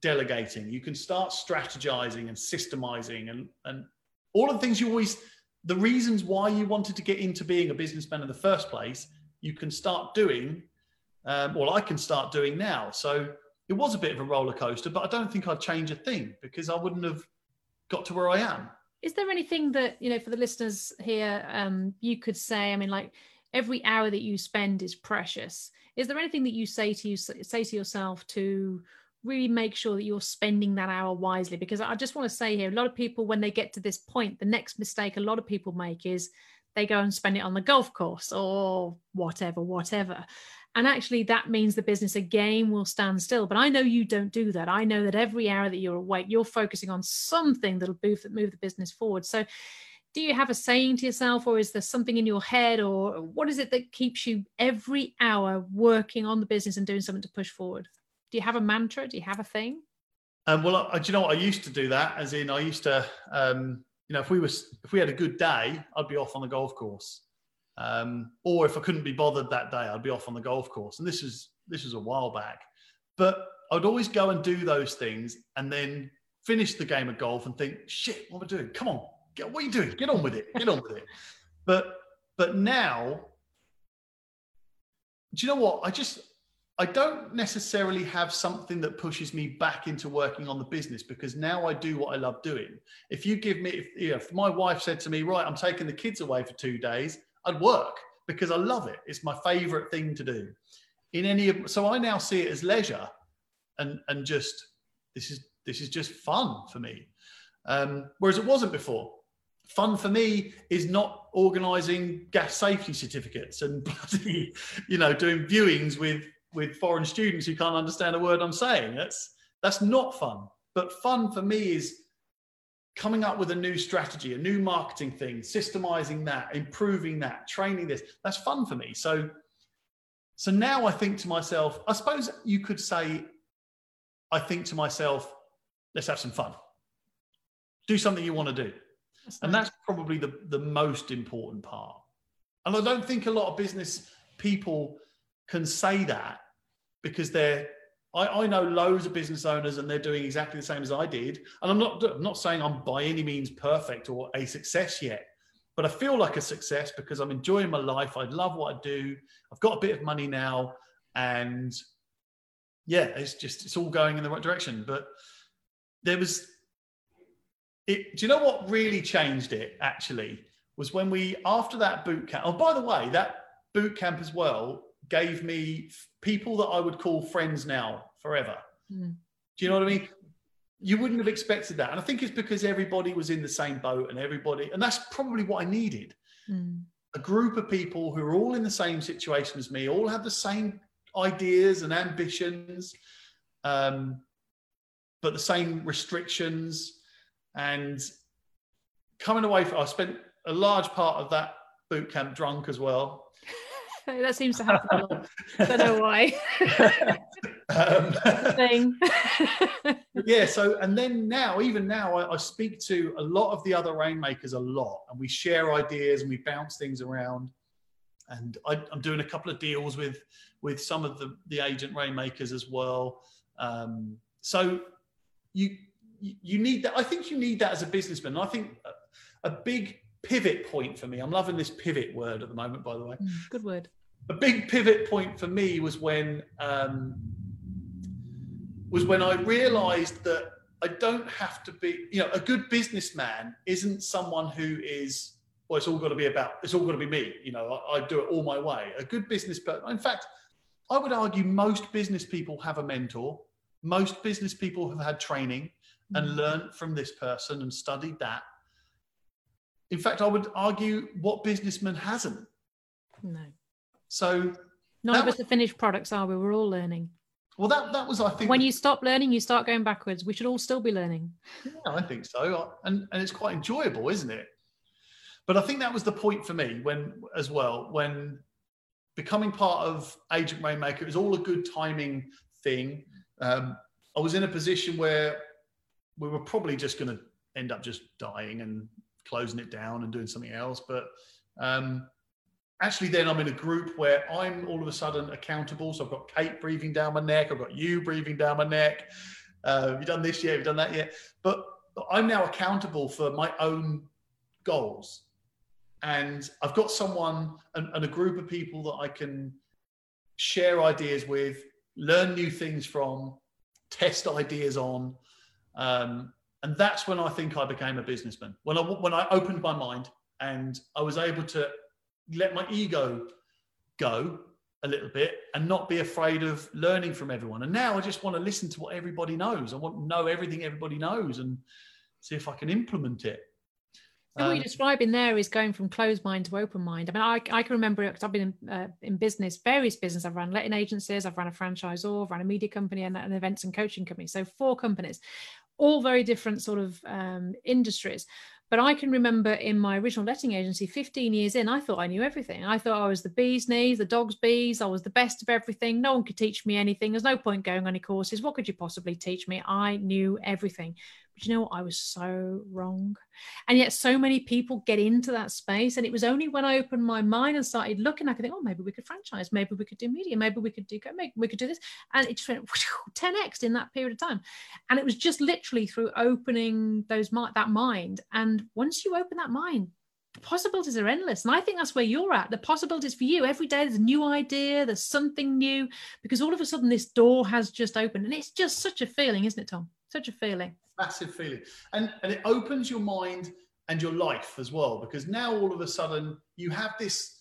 delegating, you can start strategizing and systemizing and all of the things you always, the reasons why you wanted to get into being a businessman in the first place, you can start doing, I can start doing now. So it was a bit of a roller coaster, but I don't think I'd change a thing, because I wouldn't have got to where I am. Is there anything that, for the listeners here, you could say? I mean, like, every hour that you spend is precious. Is there anything that you say to yourself to really make sure that you're spending that hour wisely? Because I just want to say here, a lot of people, when they get to this point, the next mistake a lot of people make is they go and spend it on the golf course or whatever. And actually, that means the business again will stand still. But I know you don't do that. I know that every hour that you're awake, you're focusing on something that'll move the business forward. So do you have a saying to yourself, or is there something in your head, or what is it that keeps you every hour working on the business and doing something to push forward? Do you have a mantra? Do you have a thing? Do you know what? I used to do that, as in I used to, if we had a good day, I'd be off on the golf course. Or if I couldn't be bothered that day, I'd be off on the golf course. And this was a while back, but I'd always go and do those things and then finish the game of golf and think, shit, what am I doing? Come on, what are you doing? Get on with it. But now, do you know what? I don't necessarily have something that pushes me back into working on the business, because now I do what I love doing. If my wife said to me, right, I'm taking the kids away for 2 days, I'd work, because I love it. It's my favorite thing to do. So I now see it as leisure and just, this is just fun for me. Whereas it wasn't before. Fun for me is not organizing gas safety certificates and bloody, doing viewings with foreign students who can't understand a word I'm saying. That's not fun. But fun for me is coming up with a new strategy, a new marketing thing, systemizing that, improving that, training this. That's fun for me. So now I think to myself, I suppose you could say, I think to myself, let's have some fun. Do something you want to do. That's probably the most important part. And I don't think a lot of business people can say that, because I know loads of business owners and they're doing exactly the same as I did. And I'm not saying I'm by any means perfect or a success yet, but I feel like a success because I'm enjoying my life. I love what I do. I've got a bit of money now, and yeah, it's all going in the right direction. But do you know what really changed it actually was when after that boot camp, oh, by the way, that boot camp as well, gave me people that I would call friends now forever. Mm. Do you know what I mean? You wouldn't have expected that. And I think it's because everybody was in the same boat and that's probably what I needed. Mm. A group of people who are all in the same situation as me, all have the same ideas and ambitions, but the same restrictions. And coming away I spent a large part of that boot camp drunk as well. That seems to happen a lot. I don't know why. Yeah. So, and then now, even now, I speak to a lot of the other rainmakers a lot, and we share ideas and we bounce things around. And I'm doing a couple of deals with some of the agent rainmakers as well. So you need that. I think you need that as a businessman. And I think a big pivot point for me, I'm loving this pivot word at the moment, by the way. Good word. A big pivot point for me was when I realized that I don't have to be, a good businessman isn't someone who is, well, it's all got to be me. I do it all my way. A good business person, in fact, I would argue most business people have a mentor. Most business people have had training and learned from this person and studied that. In fact, I would argue, what businessman hasn't? No. So none of us are finished products, are we? We're all learning. Well, that was, I think, when you stop learning, you start going backwards. We should all still be learning. Yeah, I think so, and it's quite enjoyable, isn't it? But I think that was the point for me when becoming part of Agent Rainmaker, it was all a good timing thing. I was in a position where we were probably just going to end up just dying and closing it down and doing something else. But actually then I'm in a group where I'm all of a sudden accountable. So I've got Kate breathing down my neck. I've got you breathing down my neck. Have you done this yet? Have you done that yet? But I'm now accountable for my own goals. And I've got someone and a group of people that I can share ideas with, learn new things from, test ideas on. And that's when I think I became a businessman. When I opened my mind and I was able to let my ego go a little bit and not be afraid of learning from everyone. And now I just want to listen to what everybody knows. I want to know everything everybody knows and see if I can implement it. So what you're describing there is going from closed mind to open mind. I mean, I can remember it because I've been in business, various business. I've run letting agencies, I've run a franchisor, I've run a media company and an events and coaching company. So 4 companies, all very different sort of industries. But I can remember in my original letting agency, 15 years in, I thought I knew everything. I thought I was the bee's knees, the dog's bees. I was the best of everything. No one could teach me anything. There's no point going on any courses. What could you possibly teach me? I knew everything. But you know what? I was so wrong. And yet so many people get into that space. And it was only when I opened my mind and started looking, I could think, oh, maybe we could franchise. Maybe we could do media. Maybe we could do this. And it just went 10x in that period of time. And it was just literally through opening that mind. And once you open that mind, the possibilities are endless. And I think that's where you're at. The possibilities for you every day, there's a new idea, there's something new, because all of a sudden this door has just opened. And it's just such a feeling, isn't it, Tom? Such a feeling. Massive feeling. And it opens your mind and your life as well, because now all of a sudden you have this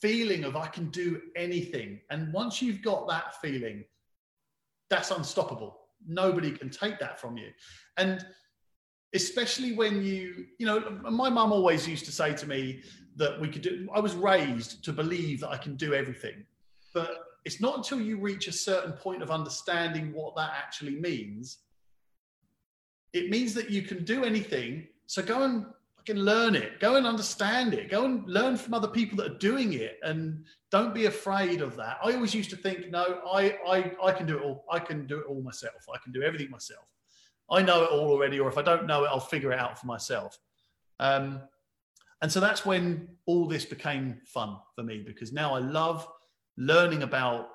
feeling of I can do anything. And once you've got that feeling, that's unstoppable. Nobody can take that from you. And especially when you know, my mum always used to say to me that I was raised to believe that I can do everything, but it's not until you reach a certain point of understanding what that actually means. It means that you can do anything. So go and fucking learn it. Go and understand it. Go and learn from other people that are doing it. And don't be afraid of that. I always used to think, no, I can do it all. I can do it all myself. I can do everything myself. I know it all already. Or if I don't know it, I'll figure it out for myself. And so that's when all this became fun for me, because now I love learning about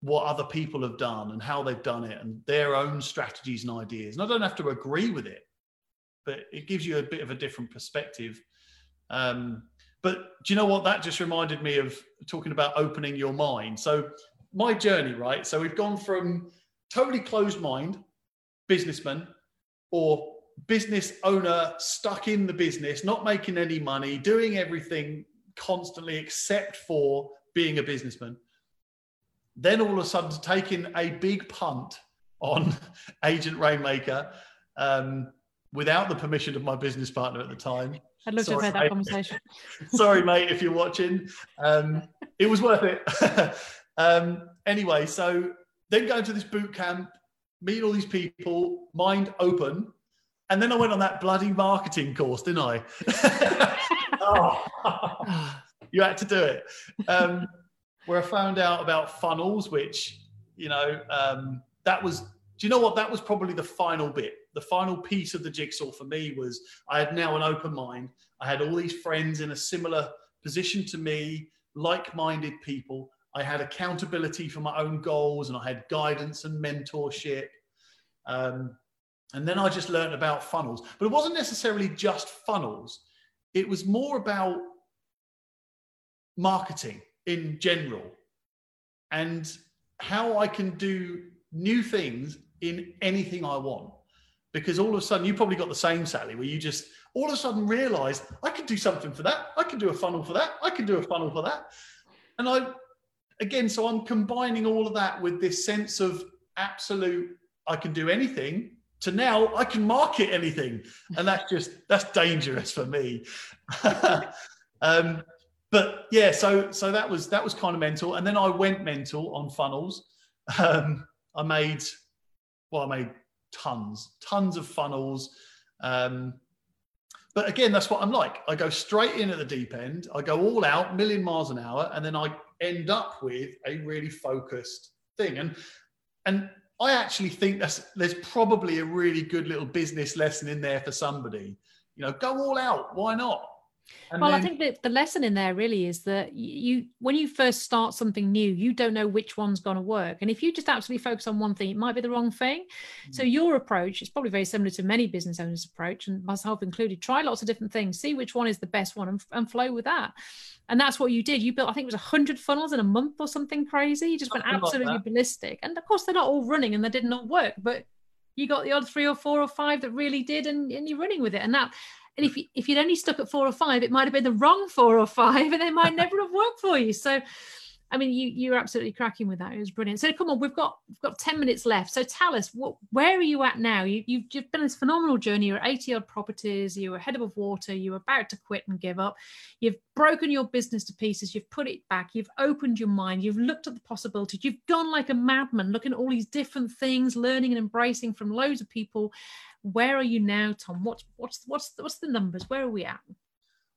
what other people have done and how they've done it and their own strategies and ideas. And I don't have to agree with it, but it gives you a bit of a different perspective. But do you know what? That just reminded me of talking about opening your mind. So my journey, right? So we've gone from totally closed mind, businessman, or business owner stuck in the business, not making any money, doing everything constantly except for being a businessman. Then all of a sudden taking a big punt on Agent Rainmaker without the permission of my business partner at the time. I'd love to have had that conversation. Sorry, mate, if you're watching. It was worth it. Anyway, so then going to this boot camp, meet all these people, mind open. And then I went on that bloody marketing course, didn't I? Oh, you had to do it. Where I found out about funnels, which, you know, that was, do you know what? That was probably the final bit. The final piece of the jigsaw for me was I had now an open mind. I had all these friends in a similar position to me, like-minded people. I had accountability for my own goals and I had guidance and mentorship. And then I just learned about funnels, but it wasn't necessarily just funnels. It was more about marketing in general, and how I can do new things in anything I want. Because all of a sudden, you probably got the same, Sally, where you just all of a sudden realised, I could do something for that. I could do a funnel for that. I could do a funnel for that. And so I'm combining all of that with this sense of absolute, I can do anything, to now I can market anything. And that's dangerous for me. But yeah, so that was kind of mental. And then I went mental on funnels. I made tons of funnels. But again, that's what I'm like. I go straight in at the deep end. I go all out, million miles an hour. And then I end up with a really focused thing. And I actually think there's probably a really good little business lesson in there for somebody. You know, go all out. Why not? And well, I think that the lesson in there really is that you, when you first start something new, you don't know which one's going to work. And if you just absolutely focus on one thing, it might be the wrong thing. Mm. So your approach is probably very similar to many business owners' approach, and myself included. Try lots of different things, see which one is the best one, and flow with that. And that's what you did. You built, I think it was 100 funnels in a month or something crazy. You just went absolutely ballistic. And of course, they're not all running and they did not work, but you got the odd 3 or 4 or 5 that really did, and you're running with it. And that, and if you'd only stuck at 4 or 5, it might have been the wrong 4 or 5, and they might never have worked for you. So, I mean, you're absolutely cracking with that. It was brilliant. So come on, we've got 10 minutes left. So tell us, where are you at now? You've been on this phenomenal journey. You're 80 odd properties. You were head above water. You were about to quit and give up. You've broken your business to pieces. You've put it back. You've opened your mind. You've looked at the possibilities. You've gone like a madman, looking at all these different things, learning and embracing from loads of people. Where are you now, Tom? What's the numbers? Where are we at?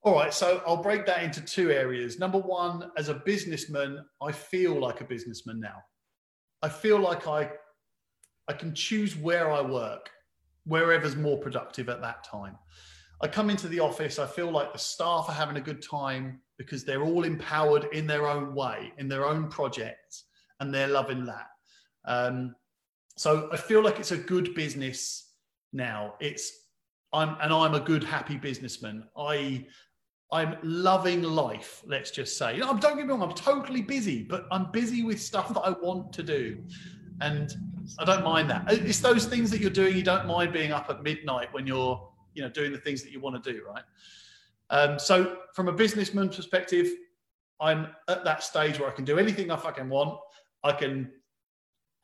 All right, so I'll break that into 2 areas. Number one, as a businessman, I feel like a businessman now. I feel like I can choose where I work, wherever's more productive at that time. I come into the office, I feel like the staff are having a good time because they're all empowered in their own way, in their own projects, and they're loving that. So I feel like it's a good business now. I'm a good, happy businessman. I'm loving life, let's just say. You know, don't get me wrong, I'm totally busy, but I'm busy with stuff that I want to do. And I don't mind that. It's those things that you're doing, you don't mind being up at midnight when you're, you know, doing the things that you want to do, right? So from a businessman perspective, I'm at that stage where I can do anything I fucking want. I can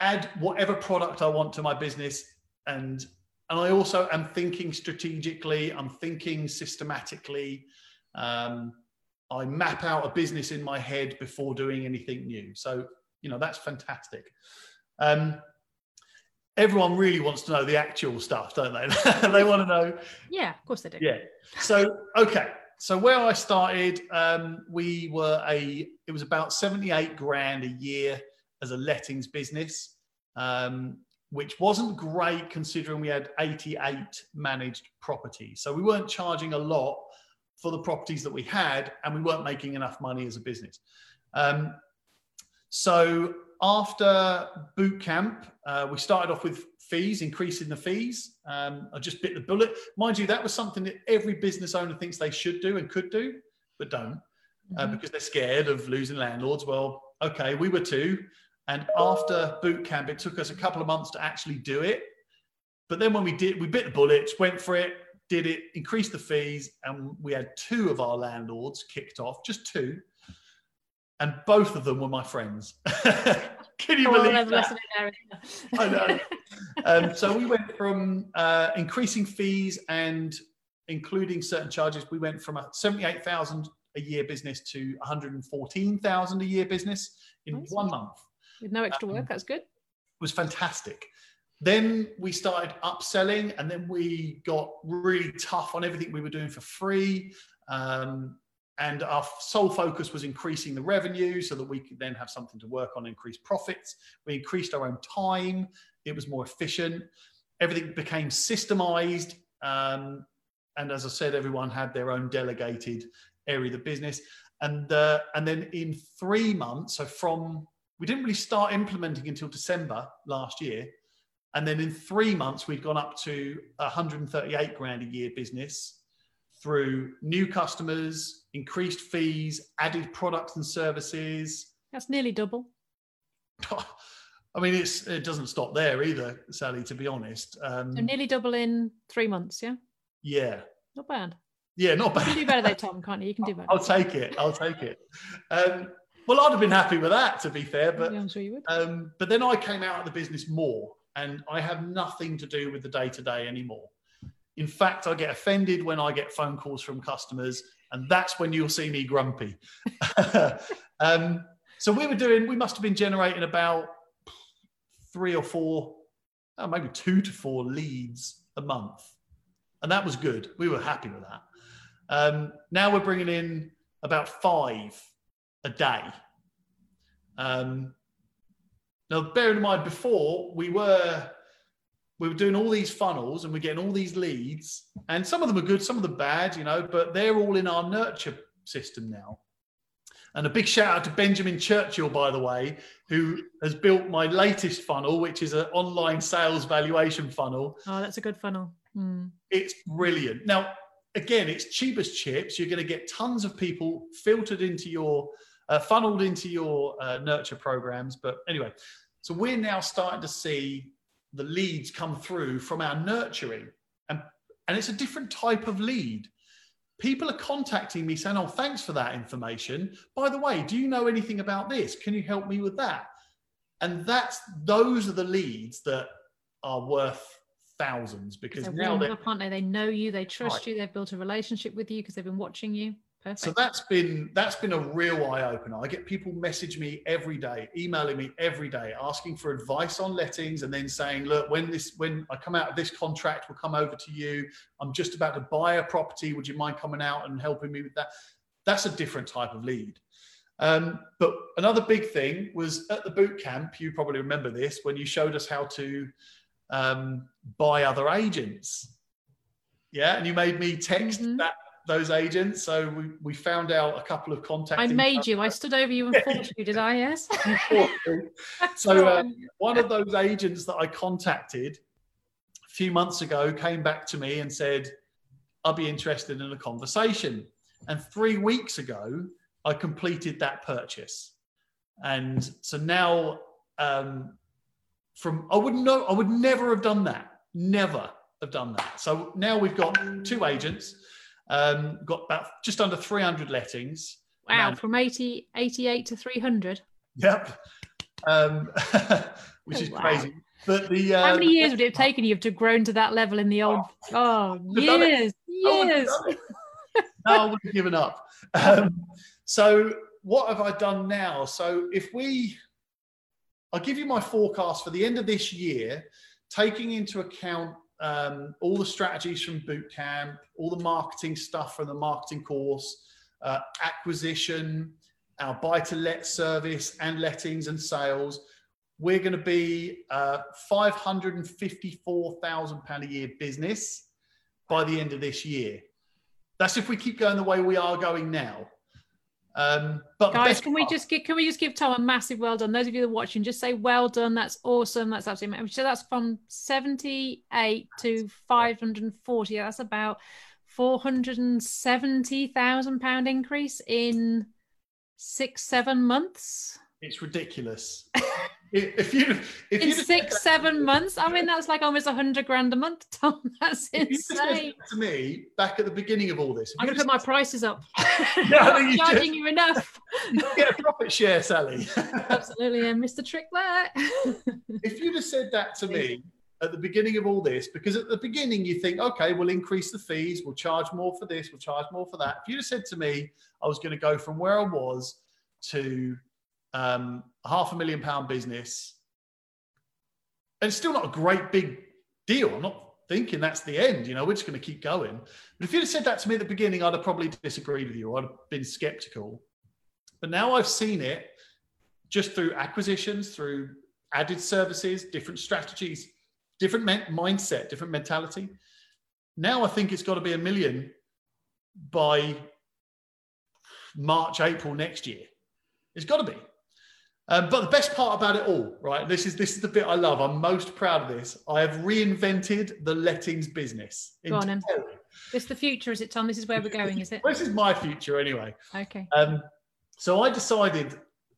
add whatever product I want to my business, and I also am thinking strategically, I'm thinking systematically. I map out a business in my head before doing anything new. So, you know, that's fantastic. Everyone really wants to know the actual stuff, don't they? They want to know. Yeah, of course they do. Yeah. So, okay. So where I started, it was about 78 grand a year as a lettings business. Which wasn't great considering we had 88 managed properties. So we weren't charging a lot for the properties that we had, and we weren't making enough money as a business. So after boot camp, we started off with fees, increasing the fees. I just bit the bullet. Mind you, that was something that every business owner thinks they should do and could do, but don't, because they're scared of losing landlords. Well, okay, we were too. And after boot camp, it took us a couple of months to actually do it. But then when we did, we bit the bullets, went for it, did it, increased the fees, and we had 2 of our landlords kicked off, just 2. And both of them were my friends. Can you believe that? I know. So we went from increasing fees and including certain charges, we went from a 78,000 a year business to 114,000 a year business in 1 month. With no extra work, that's good. It was fantastic. Then we started upselling, and then we got really tough on everything we were doing for free. And our sole focus was increasing the revenue so that we could then have something to work on, increase profits. We increased our own time. It was more efficient. Everything became systemized. And as I said, everyone had their own delegated area of the business. And then in 3 months, so from... We didn't really start implementing until December last year. And then in 3 months, we'd gone up to 138 grand a year business through new customers, increased fees, added products and services. That's nearly double. I mean, it doesn't stop there either, Sally, to be honest. So nearly double in 3 months, yeah? Yeah. Not bad. Yeah, not bad. You can do better though, Tom, can't you? You can do better. I'll take it. I'll take it. Well, I'd have been happy with that, to be fair, but yeah, I'm sure you would. But then I came out of the business more, and I have nothing to do with the day-to-day anymore. In fact, I get offended when I get phone calls from customers, and that's when you'll see me grumpy. So we must have been generating about 3 or 4, maybe 2 to 4 leads a month, and that was good. We were happy with that. Now we're bringing in about 5 a day. Now, bearing in mind, before we were doing all these funnels and we're getting all these leads, and some of them are good, some of them bad, you know, but they're all in our nurture system now. And a big shout out to Benjamin Churchill, by the way, who has built my latest funnel, which is an online sales valuation funnel. Oh, that's a good funnel. Mm. It's brilliant. Now, again, it's cheap as chips. You're going to get tons of people filtered into your, funneled into your nurture programs. But anyway, so we're now starting to see the leads come through from our nurturing. And it's a different type of lead. People are contacting me saying, oh, thanks for that information. By the way, do you know anything about this? Can you help me with that? And those are the leads that are worth thousands, because they're now warmed up, aren't they? They know you, they trust you, they've built a relationship with you because they've been watching you. Perfect. So that's been a real eye-opener. I get people message me every day, emailing me every day, asking for advice on lettings, and then saying, look, when I come out of this contract, we'll come over to you. I'm just about to buy a property. Would you mind coming out and helping me with that? That's a different type of lead. But another big thing was at the boot camp, you probably remember this, when you showed us how to buy other agents. Yeah, and you made me text those agents. So we found out a couple of contacts. I made you. I stood over you and fought you, did I? Yes. So one of those agents that I contacted a few months ago came back to me and said, I'll be interested in a conversation. And 3 weeks ago, I completed that purchase. And so now, I would never have done that. Never have done that. So now we've got two agents, got about just under 300 lettings. Wow, from 88 to 300. Yep, which is crazy. But how many years would it have taken you to grow to that level in the old? Years. No, I would have given up. So what have I done now? So I'll give you my forecast for the end of this year, taking into account all the strategies from bootcamp, all the marketing stuff from the marketing course, acquisition, our buy-to-let service and lettings and sales. We're going to be £554,000 a year business by the end of this year. That's if we keep going the way we are going now. But guys, can we just give Tom a massive well done? Those of you that are watching, just say well done. That's awesome. That's absolutely amazing. So that's from 78 to 540. That's about £470,000 increase in 6-7 months. It's ridiculous. If you 6-7 months, I mean, that's like almost £100,000 a month, Tom. That's insane. To me, back at the beginning of all this, I'm going to put my prices up. I'm charging you enough. You get a profit share, Sally. Absolutely, yeah, Mr. Trick there. If you'd have said that to me at the beginning of all this, because at the beginning you think, okay, we'll increase the fees, we'll charge more for this, we'll charge more for that. If you'd have said to me, I was going to go from where I was to £500,000 business, and it's still not a great big deal. I'm not thinking that's the end, you know, we're just going to keep going. But if you'd have said that to me at the beginning, I'd have probably disagreed with you. I'd have been skeptical. But now I've seen it just through acquisitions, through added services, different strategies, different mindset, different mentality. Now I think it's got to be $1 million by March, April next year. It's got to be. But the best part about it all, right? This is the bit I love. I'm most proud of this. I have reinvented the lettings business. Go on, this is the future, is it, Tom? This is where we're going, is it? Well, this is my future anyway. Okay. So I decided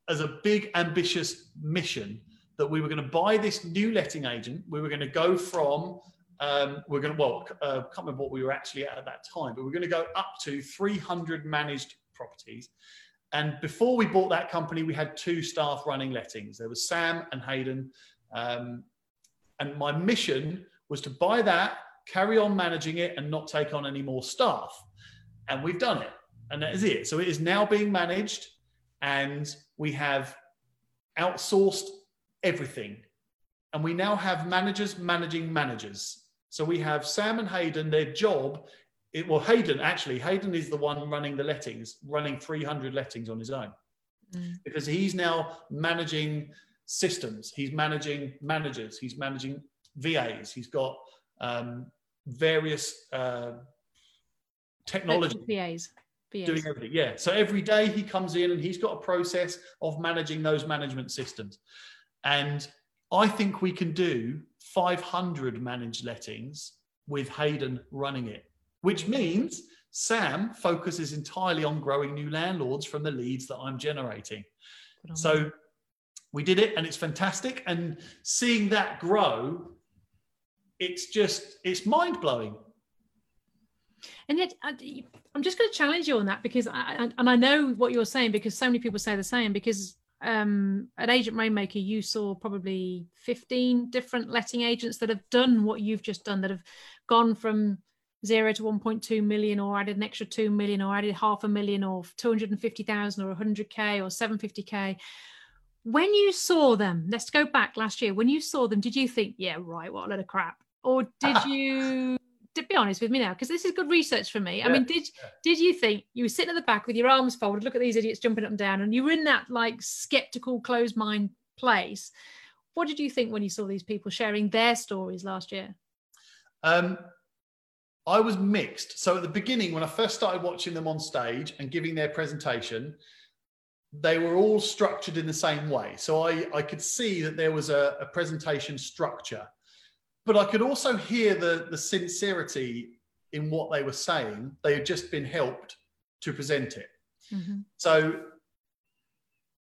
as a big ambitious mission that we were going to buy this new letting agent. We were going to go from, I can't remember what we were actually at that time, but we're going to go up to 300 managed properties. And before we bought that company, we had two staff running lettings. There was Sam and Hayden. And my mission was to buy that, carry on managing it, and not take on any more staff. And we've done it. And that is it. So it is now being managed, and we have outsourced everything. And we now have managers managing managers. So we have Sam and Hayden, their job. Hayden is the one running the lettings, running 300 lettings on his own, because he's now managing systems. He's managing managers. He's managing VAs. He's got various technology. VAs. Doing everything, yeah. So every day he comes in and he's got a process of managing those management systems. And I think we can do 500 managed lettings with Hayden running it, which means Sam focuses entirely on growing new landlords from the leads that I'm generating. So we did it and it's fantastic. And seeing that grow, it's just, it's mind-blowing. And yet, I'm just going to challenge you on that, because I know what you're saying, because so many people say the same, because at Agent Rainmaker, you saw probably 15 different letting agents that have done what you've just done, that have gone from 0 to 1.2 million, or added an extra 2 million, or added 500,000, or 250,000, or 100k, or 750k. When you saw them, let's go back last year, when you saw them, did you think, yeah, right, what a load of crap? Or did you, to be honest with me now, because this is good research for me. I mean, did you think, you were sitting at the back with your arms folded, look at these idiots jumping up and down, and you were in that like skeptical, closed mind place. What did you think when you saw these people sharing their stories last year? I was mixed. So at the beginning, when I first started watching them on stage and giving their presentation, they were all structured in the same way. So I could see that there was a presentation structure, but I could also hear the sincerity in what they were saying. They had just been helped to present it. Mm-hmm. So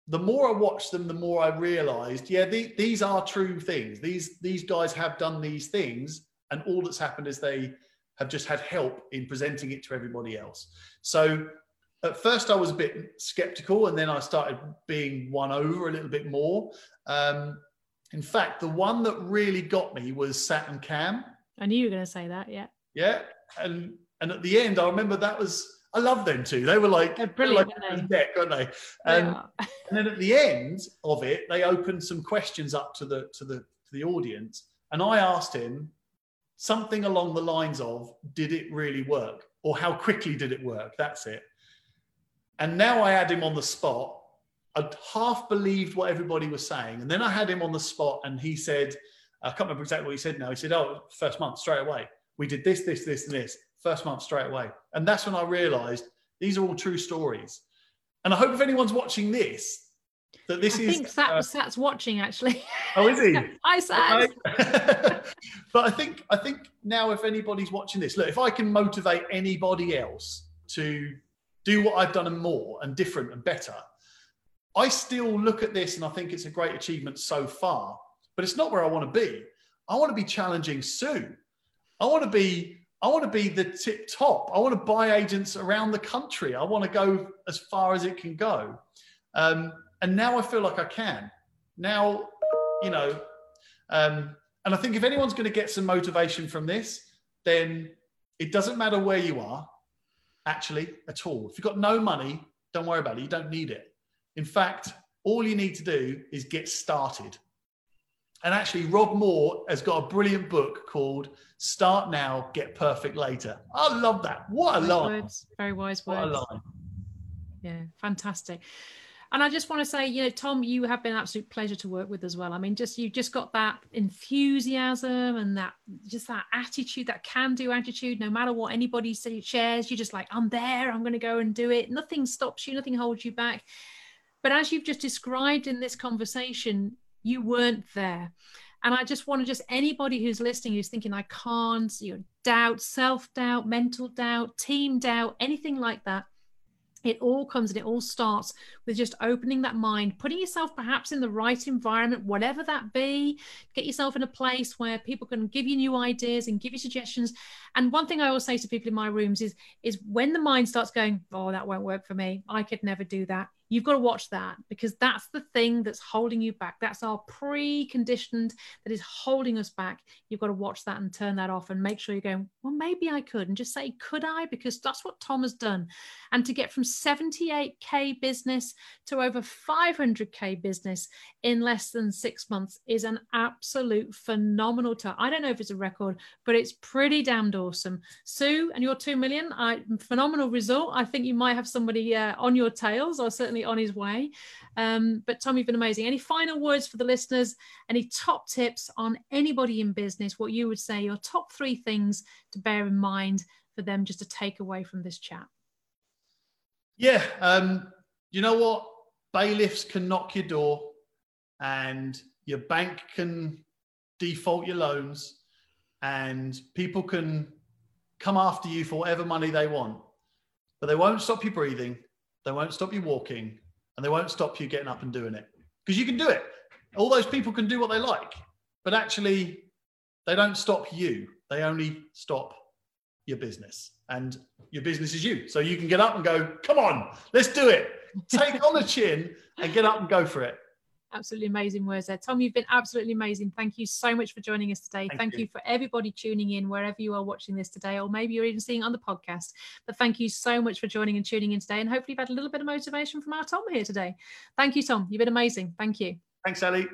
the more I watched them, the more I realized, yeah, these are true things. These guys have done these things, and all that's happened is they have just had help in presenting it to everybody else. So at first I was a bit skeptical, and then I started being won over a little bit more. In fact, the one that really got me was Sat and Cam. I knew you were going to say that, yeah. Yeah, and at the end, I remember that was, I love them too. They were like, they're brilliant, like deck, aren't they? And then at the end of it, they opened some questions up to the audience, and I asked him something along the lines of, did it really work? Or how quickly did it work? That's it. And now I had him on the spot. I half believed what everybody was saying. And then I had him on the spot, and he said, I can't remember exactly what he said now. He said, oh, first month straight away. We did this, this, this, and this. First month straight away. And that's when I realized these are all true stories. And I hope if anyone's watching this, that this is... I think Sat's watching, actually. Oh, is he? Hi, Sat. But I think now if anybody's watching this, look, if I can motivate anybody else to do what I've done and more and different and better, I still look at this and I think it's a great achievement so far, but it's not where I want to be. I want to be challenging soon. I want to be the tip top. I want to buy agents around the country. I want to go as far as it can go. And now I feel like I can. Now, you know, and I think if anyone's going to get some motivation from this, then it doesn't matter where you are actually at all. If you've got no money, don't worry about it. You don't need it. In fact, all you need to do is get started. And actually, Rob Moore has got a brilliant book called Start Now, Get Perfect Later. I love that. What a line. Very wise words. What a line. Yeah, fantastic. And I just want to say, you know, Tom, you have been an absolute pleasure to work with as well. I mean, you just got that enthusiasm and that attitude, that can-do attitude. No matter what anybody shares, you're just like, I'm there, I'm going to go and do it. Nothing stops you, nothing holds you back. But as you've just described in this conversation, you weren't there. And I just want to anybody who's listening, who's thinking, I can't, doubt, self-doubt, mental doubt, team doubt, anything like that. It all comes and it all starts with just opening that mind, putting yourself perhaps in the right environment, whatever that be. Get yourself in a place where people can give you new ideas and give you suggestions. And one thing I always say to people in my rooms is when the mind starts going, oh, that won't work for me, I could never do that. You've got to watch that, because that's the thing that's holding you back. That's our preconditioned that is holding us back. You've got to watch that and turn that off and make sure you're going, well, maybe I could, and just say, could I? Because that's what Tom has done. And to get from 78k business to over 500k business in less than 6 months is an absolute phenomenal time. I don't know if it's a record, but it's pretty damned awesome. Sue and your 2 million, phenomenal result. I think you might have somebody on your tails, or certainly certainly on his way. But Tom, you've been amazing. Any final words for the listeners? Any top tips on anybody in business? What you would say your top three things to bear in mind for them just to take away from this chat? Yeah, you know what? Bailiffs can knock your door and your bank can default your loans and people can come after you for whatever money they want. But they won't stop you breathing, they won't stop you walking, and they won't stop you getting up and doing it. Because you can do it. All those people can do what they like. But actually, they don't stop you. They only stop your business. And your business is you. So you can get up and go, come on, let's do it. Take on the chin and get up and go for it. Absolutely amazing words there. Tom, you've been absolutely amazing. Thank you so much for joining us today. Thank you for everybody tuning in wherever you are watching this today, or maybe you're even seeing it on the podcast. But thank you so much for joining and tuning in today. And hopefully you've had a little bit of motivation from our Tom here today. Thank you, Tom. You've been amazing. Thank you. Thanks, Sally.